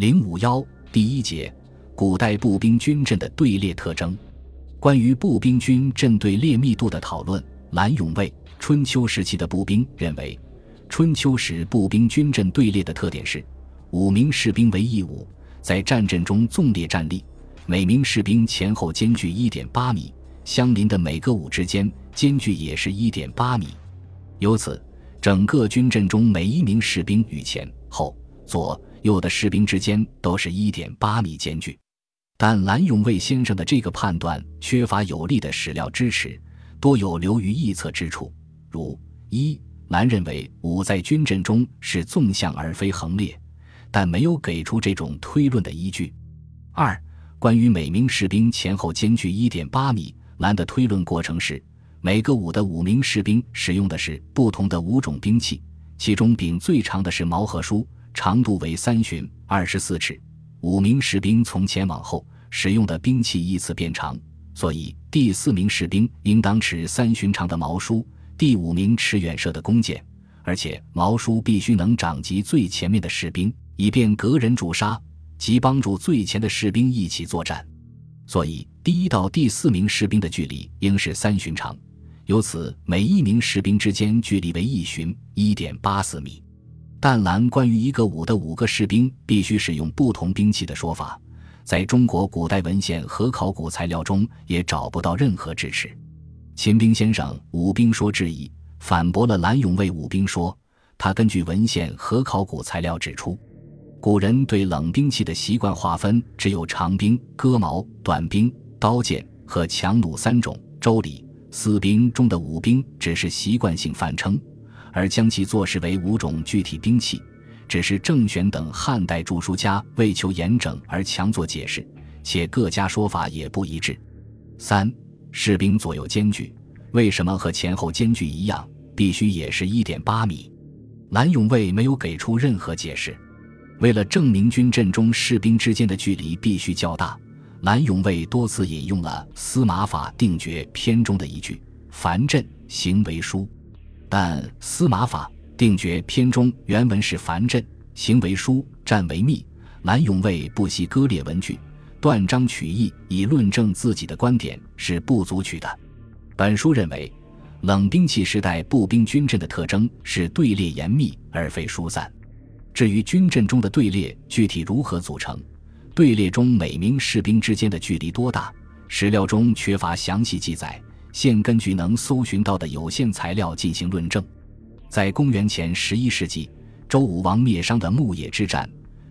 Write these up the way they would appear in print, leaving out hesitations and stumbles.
051第一节，古代步兵军阵的队列特征。关于步兵军阵队列密度的讨论，蓝永卫《春秋时期的步兵》认为，春秋时步兵军阵队列的特点是五名士兵为一伍，在战阵中纵列站立，每名士兵前后间距 1.8 米，相邻的每个伍之间间距也是 1.8 米。由此，整个军阵中每一名士兵与前后左右的士兵之间都是 1.8 米间距。但蓝永卫先生的这个判断缺乏有力的史料支持，多有流于臆测之处。如一，蓝认为伍在军阵中是纵向而非横列，但没有给出这种推论的依据。二，关于每名士兵前后间距 1.8 米，蓝的推论过程是每个伍的五名士兵使用的是不同的五种兵器，其中柄最长的是毛和梳，长度为3旬24尺，五名士兵从前往后使用的兵器依次变长，所以第四名士兵应当持3旬长的毛梳，第五名持远射的弓箭，而且毛梳必须能长及最前面的士兵，以便隔人驻杀，即帮助最前的士兵一起作战，所以第一到第四名士兵的距离应是3旬长，由此每一名士兵之间距离为1旬 1.84 米。但蓝关于一个伍的五个士兵必须使用不同兵器的说法，在中国古代文献和考古材料中也找不到任何支持。秦兵先生《伍兵说》质疑，反驳了蓝永卫《伍兵说》，他根据文献和考古材料指出，古人对冷兵器的习惯划分只有长兵、戈矛、短兵、刀剑和强弩三种，周礼四兵中的伍兵只是习惯性泛称，而将其作视为五种具体兵器，只是郑玄等汉代著书家为求严整而强作解释，且各家说法也不一致。三，士兵左右间距为什么和前后间距一样，必须也是 1.8 米？蓝永卫没有给出任何解释。为了证明军阵中士兵之间的距离必须较大，蓝永卫多次引用了司马法定决篇中的一句，凡阵行为书。但司马法定决篇中原文是凡阵行为书，战为密，蓝永卫不惜割裂文句，断章取义，以论证自己的观点是不足取的。本书认为冷兵器时代步兵军阵的特征是队列严密而非疏散，至于军阵中的队列具体如何组成，队列中每名士兵之间的距离多大，史料中缺乏详细记载，现根据能搜寻到的有限材料进行论证。在公元前11世纪周武王灭商的牧野之战，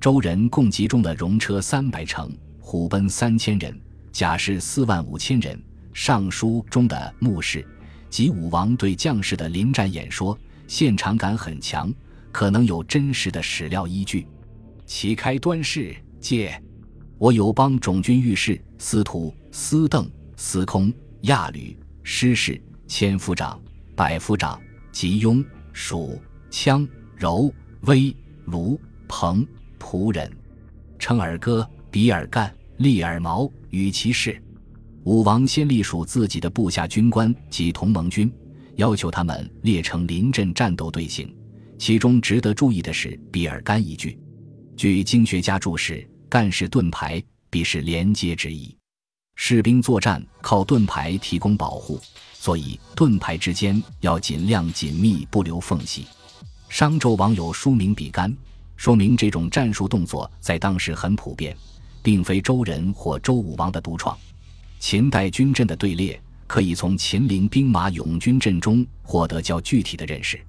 周人共集中了戎车300乘、虎贲3000人、甲士45000人。尚书中的牧士及武王对将士的临战演说，现场感很强，可能有真实的史料依据。其开端是借我有帮种军御士司徒、司邓、司空、亚吕、师士、千夫长、百夫长、及雍、蜀、羌、柔、威、卢、彭、仆人，称尔戈、比尔干、利尔毛与其士。武王先隶属自己的部下军官及同盟军，要求他们列成临阵战斗队形，其中值得注意的是比尔干一句，据经学家注释，干是盾牌，比是连接之意，士兵作战靠盾牌提供保护，所以盾牌之间要尽量紧密，不留缝隙。商周网友书名比干，说明这种战术动作在当时很普遍，并非周人或周武王的独创。秦代军阵的队列可以从秦陵兵马俑军阵中获得较具体的认识。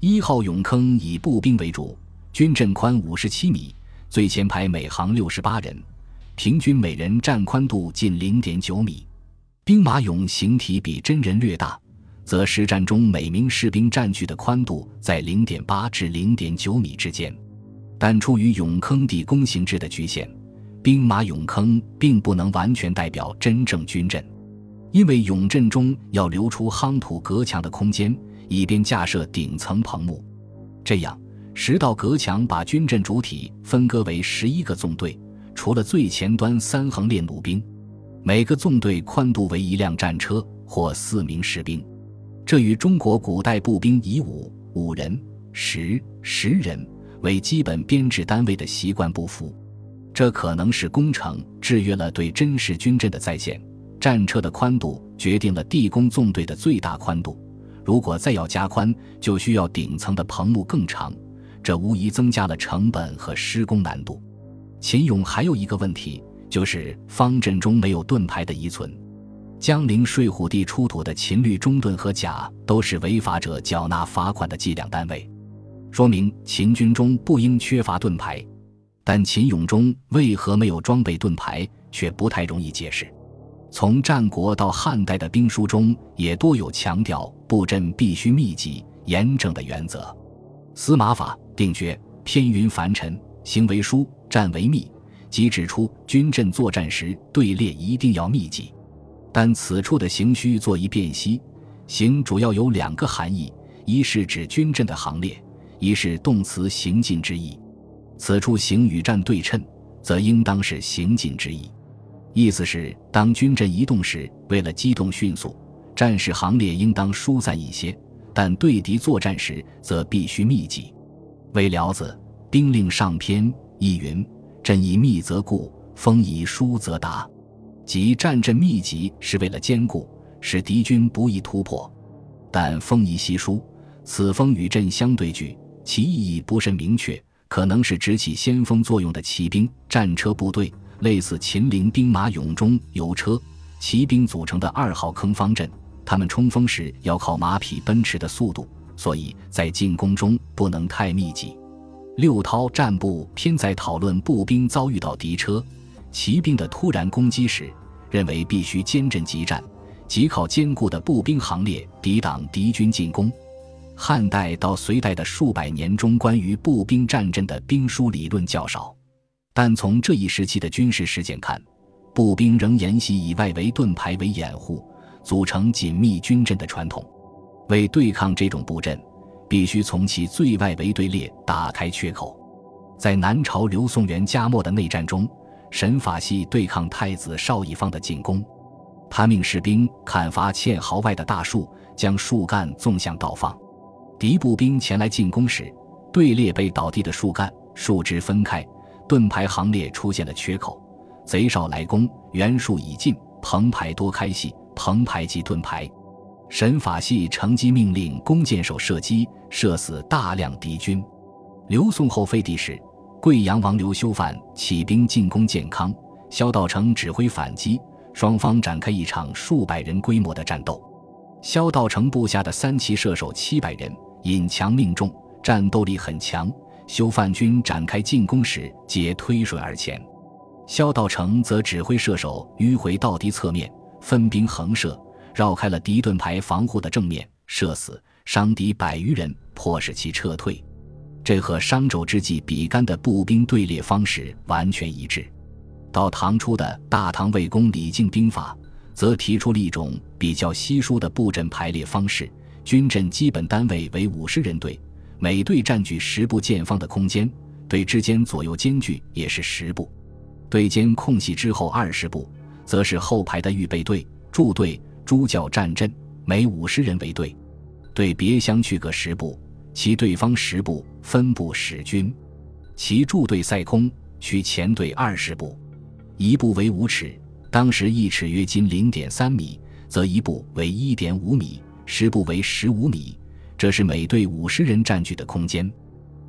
一号俑坑以步兵为主，军阵宽57米，最前排每行68人，平均每人站宽度近 0.9 米。兵马俑形体比真人略大，则实战中每名士兵占据的宽度在 0.8 至 0.9 米之间。但出于俑坑地宫形制的局限，兵马俑坑并不能完全代表真正军阵，因为俑阵中要留出夯土隔墙的空间，以便架设顶层棚幕。这样，10道隔墙把军阵主体分割为11个纵队，除了最前端3横列弩兵，每个纵队宽度为1辆战车或4名士兵。这与中国古代步兵以伍、5人、10、10人为基本编制单位的习惯不符。这可能是工程制约了对真实军阵的再现。战车的宽度决定了地宫纵队的最大宽度，如果再要加宽，就需要顶层的棚幕更长，这无疑增加了成本和施工难度。秦俑还有一个问题，就是方阵中没有盾牌的遗存。江陵睡虎地出土的秦律中盾和甲都是违法者缴纳罚款的计量单位，说明秦军中不应缺乏盾牌，但秦俑中为何没有装备盾牌却不太容易解释。从战国到汉代的兵书中也多有强调布阵必须密集严整的原则。司马法、定决、偏云凡尘、行为疏、战为密，即指出军阵作战时队列一定要密集，但此处的行需做一辨析。行主要有两个含义，一是指军阵的行列，一是动词行进之意。此处行与战对称，则应当是行进之意，意思是当军阵移动时，为了机动迅速，战士行列应当疏散一些，但对敌作战时则必须密集。为辽子兵令上篇亦云，阵以密则固，锋以疏则达，即战阵密集是为了坚固，使敌军不易突破，但锋宜稀疏，此锋与阵相对举，其意义不甚明确，可能是指起先锋作用的骑兵、战车部队，类似秦陵兵马俑中由车、骑兵组成的二号坑方阵，他们冲锋时要靠马匹奔驰的速度，所以在进攻中不能太密集。六韬战部偏在讨论步兵遭遇到敌车、骑兵的突然攻击时，认为必须坚阵急战，即靠坚固的步兵行列抵挡敌军进攻。汉代到隋代的数百年中，关于步兵战阵的兵书理论较少，但从这一时期的军事实践看，步兵仍沿袭以外围盾牌为掩护组成紧密军阵的传统。为对抗这种布阵，必须从其最外围队列打开缺口。在南朝刘宋元嘉末的内战中，神法系对抗太子邵逸方的进攻，他命士兵砍伐1000毫外的大树，将树干纵向倒放，敌步兵前来进攻时，队列被倒地的树干、树枝分开，盾牌行列出现了缺口。贼少来攻，原树已尽，棚牌多开隙，棚牌即盾牌。神法系乘机命令弓箭手射击，射死大量敌军。刘宋后废帝时，贵阳王刘修范起兵进攻建康，萧道成指挥反击，双方展开一场数百人规模的战斗。萧道成部下的三旗射手700人，引强命中，战斗力很强，修范军展开进攻时皆推水而前。萧道成则指挥射手迂回到敌侧面，分兵横射，绕开了敌盾牌防护的正面，射死伤敌100余人，迫使其撤退。这和商周之际比干的步兵队列方式完全一致。到唐初的《大唐魏公李靖兵法》则提出了一种比较稀疏的布阵排列方式，军阵基本单位为50人队，每队占据10步见方的空间，队之间左右间距也是10步，队间空隙之后20步，则是后排的预备队、驻队、诸教战阵，每50人为队，队别相去各10步，其对方10步，分布10军，其驻队塞空，取前队20步，一步为5尺，当时1尺约近 0.3 米，则一步为 1.5 米，10步为15米，这是每队50人占据的空间。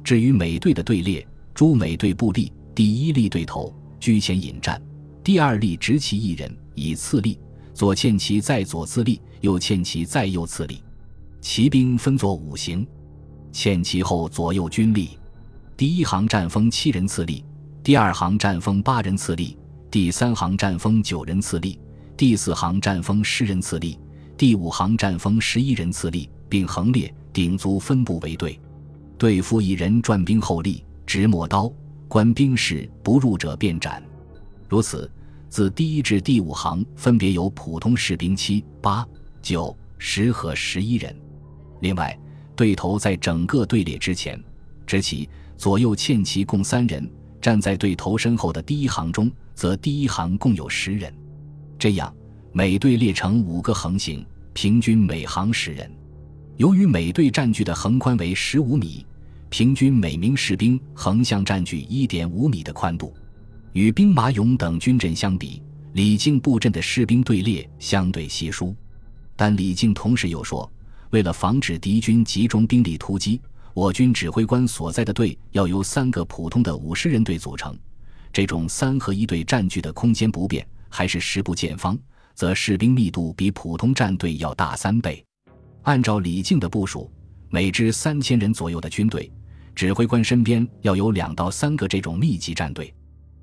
至于每队的队列，诸每队部立，第一立对头，居前引战，第二立执其一人，以次立，左欠其在左次立，右欠其在右次立。骑兵分作5行，欠其后左右均立。第一行战锋7人次立，第二行战锋8人次立，第三行战锋9人次立，第四行战锋10人次立，第五行战锋11人次立，并横列顶足分布为队。队夫一人转兵后立，执磨刀，观兵势，不入者便斩。如此，自第1至第5行分别有普通士兵7、8、9、10和11人。另外，队头在整个队列之前，执旗左右欠旗共3人，站在队头身后的第一行中，则第一行共有10人。这样，每队列成5个横行，平均每行10人。由于每队占据的横宽为15米，平均每名士兵横向占据 1.5 米的宽度，与兵马俑等军阵相比，李靖布阵的士兵队列相对稀疏，但李靖同时又说，为了防止敌军集中兵力突击，我军指挥官所在的队要由3个普通的50人队组成，这种3合1队占据的空间不变，还是实不见方，则士兵密度比普通战队要大3倍。按照李靖的部署，每支3000人左右的军队，指挥官身边要有2到3个这种密集战队。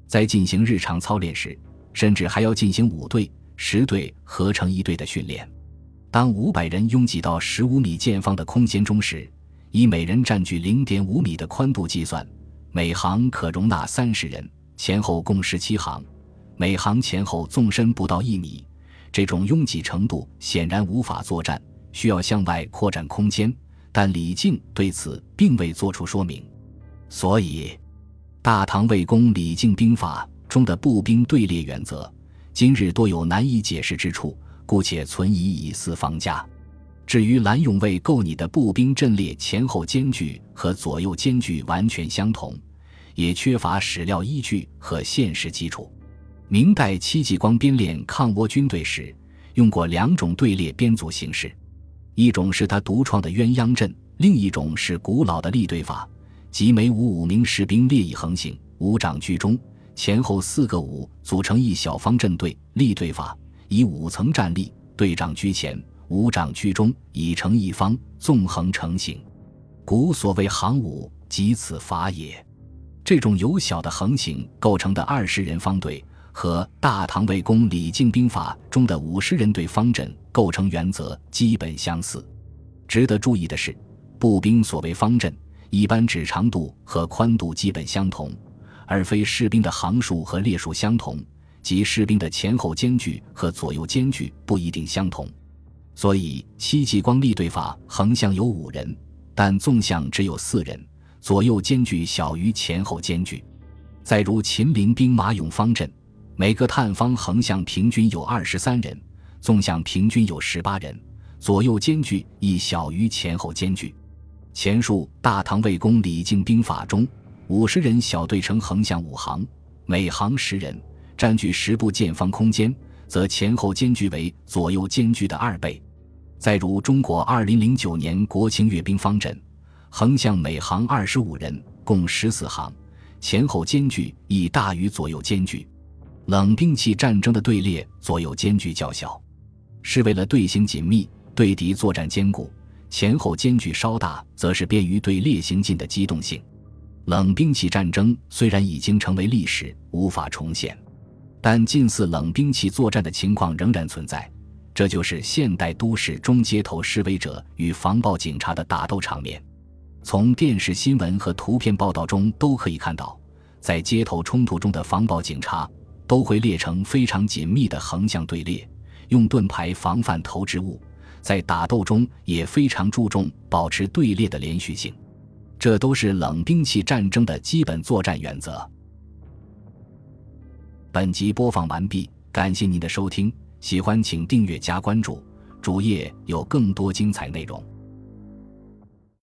在进行日常操练时，甚至还要进行5队、10队合成一队的训练。当500人拥挤到15米见方的空间中时，以每人占据 0.5 米的宽度计算，每行可容纳30人，前后共17行，每行前后纵深不到1米，这种拥挤程度显然无法作战，需要向外扩展空间，但李靖对此并未做出说明。所以《大唐魏公李靖兵法》中的步兵队列原则，今日多有难以解释之处，故且存疑以思方家。至于蓝永卫构拟的步兵阵列前后间距和左右间距完全相同，也缺乏史料依据和现实基础。明代戚继光编练抗倭军队时，用过2种队列编组形式，一种是他独创的鸳鸯阵，另一种是古老的立队法，即每伍5名士兵列以横行，5掌居中，前后4个伍组成一小方阵队。立队法以5层站立，队长居前，5掌居中，以成一方，纵横成形。古所谓行伍，即此法也。这种由小的横行构成的20人方队，和大唐魏公李靖兵法中的50人队方阵构成原则基本相似。值得注意的是，步兵所谓方阵，一般指长度和宽度基本相同，而非士兵的行数和列数相同，即士兵的前后间距和左右间距不一定相同。所以戚继光立队法横向有5人，但纵向只有4人，左右间距小于前后间距。再如秦陵兵马俑方阵，每个探方横向平均有23人，纵向平均有18人，左右间距亦小于前后间距。前述大唐魏公李靖兵法中，50人小队成横向5行，每行10人，占据10步见方空间，则前后间距为左右间距的2倍。再如中国2009年国情阅兵方阵，横向每行25人，共14行，前后间距亦大于左右间距。冷兵器战争的队列左右间距较小，是为了队形紧密，对敌作战坚固；前后间距稍大，则是便于对列行进的机动性。冷兵器战争虽然已经成为历史，无法重现，但近似冷兵器作战的情况仍然存在，这就是现代都市中街头示威者与防暴警察的打斗场面。从电视新闻和图片报道中都可以看到，在街头冲突中的防暴警察都会列成非常紧密的横向队列，用盾牌防范投掷物，在打斗中也非常注重保持队列的连续性。这都是冷兵器战争的基本作战原则。本集播放完毕，感谢您的收听，喜欢请订阅加关注，主页有更多精彩内容。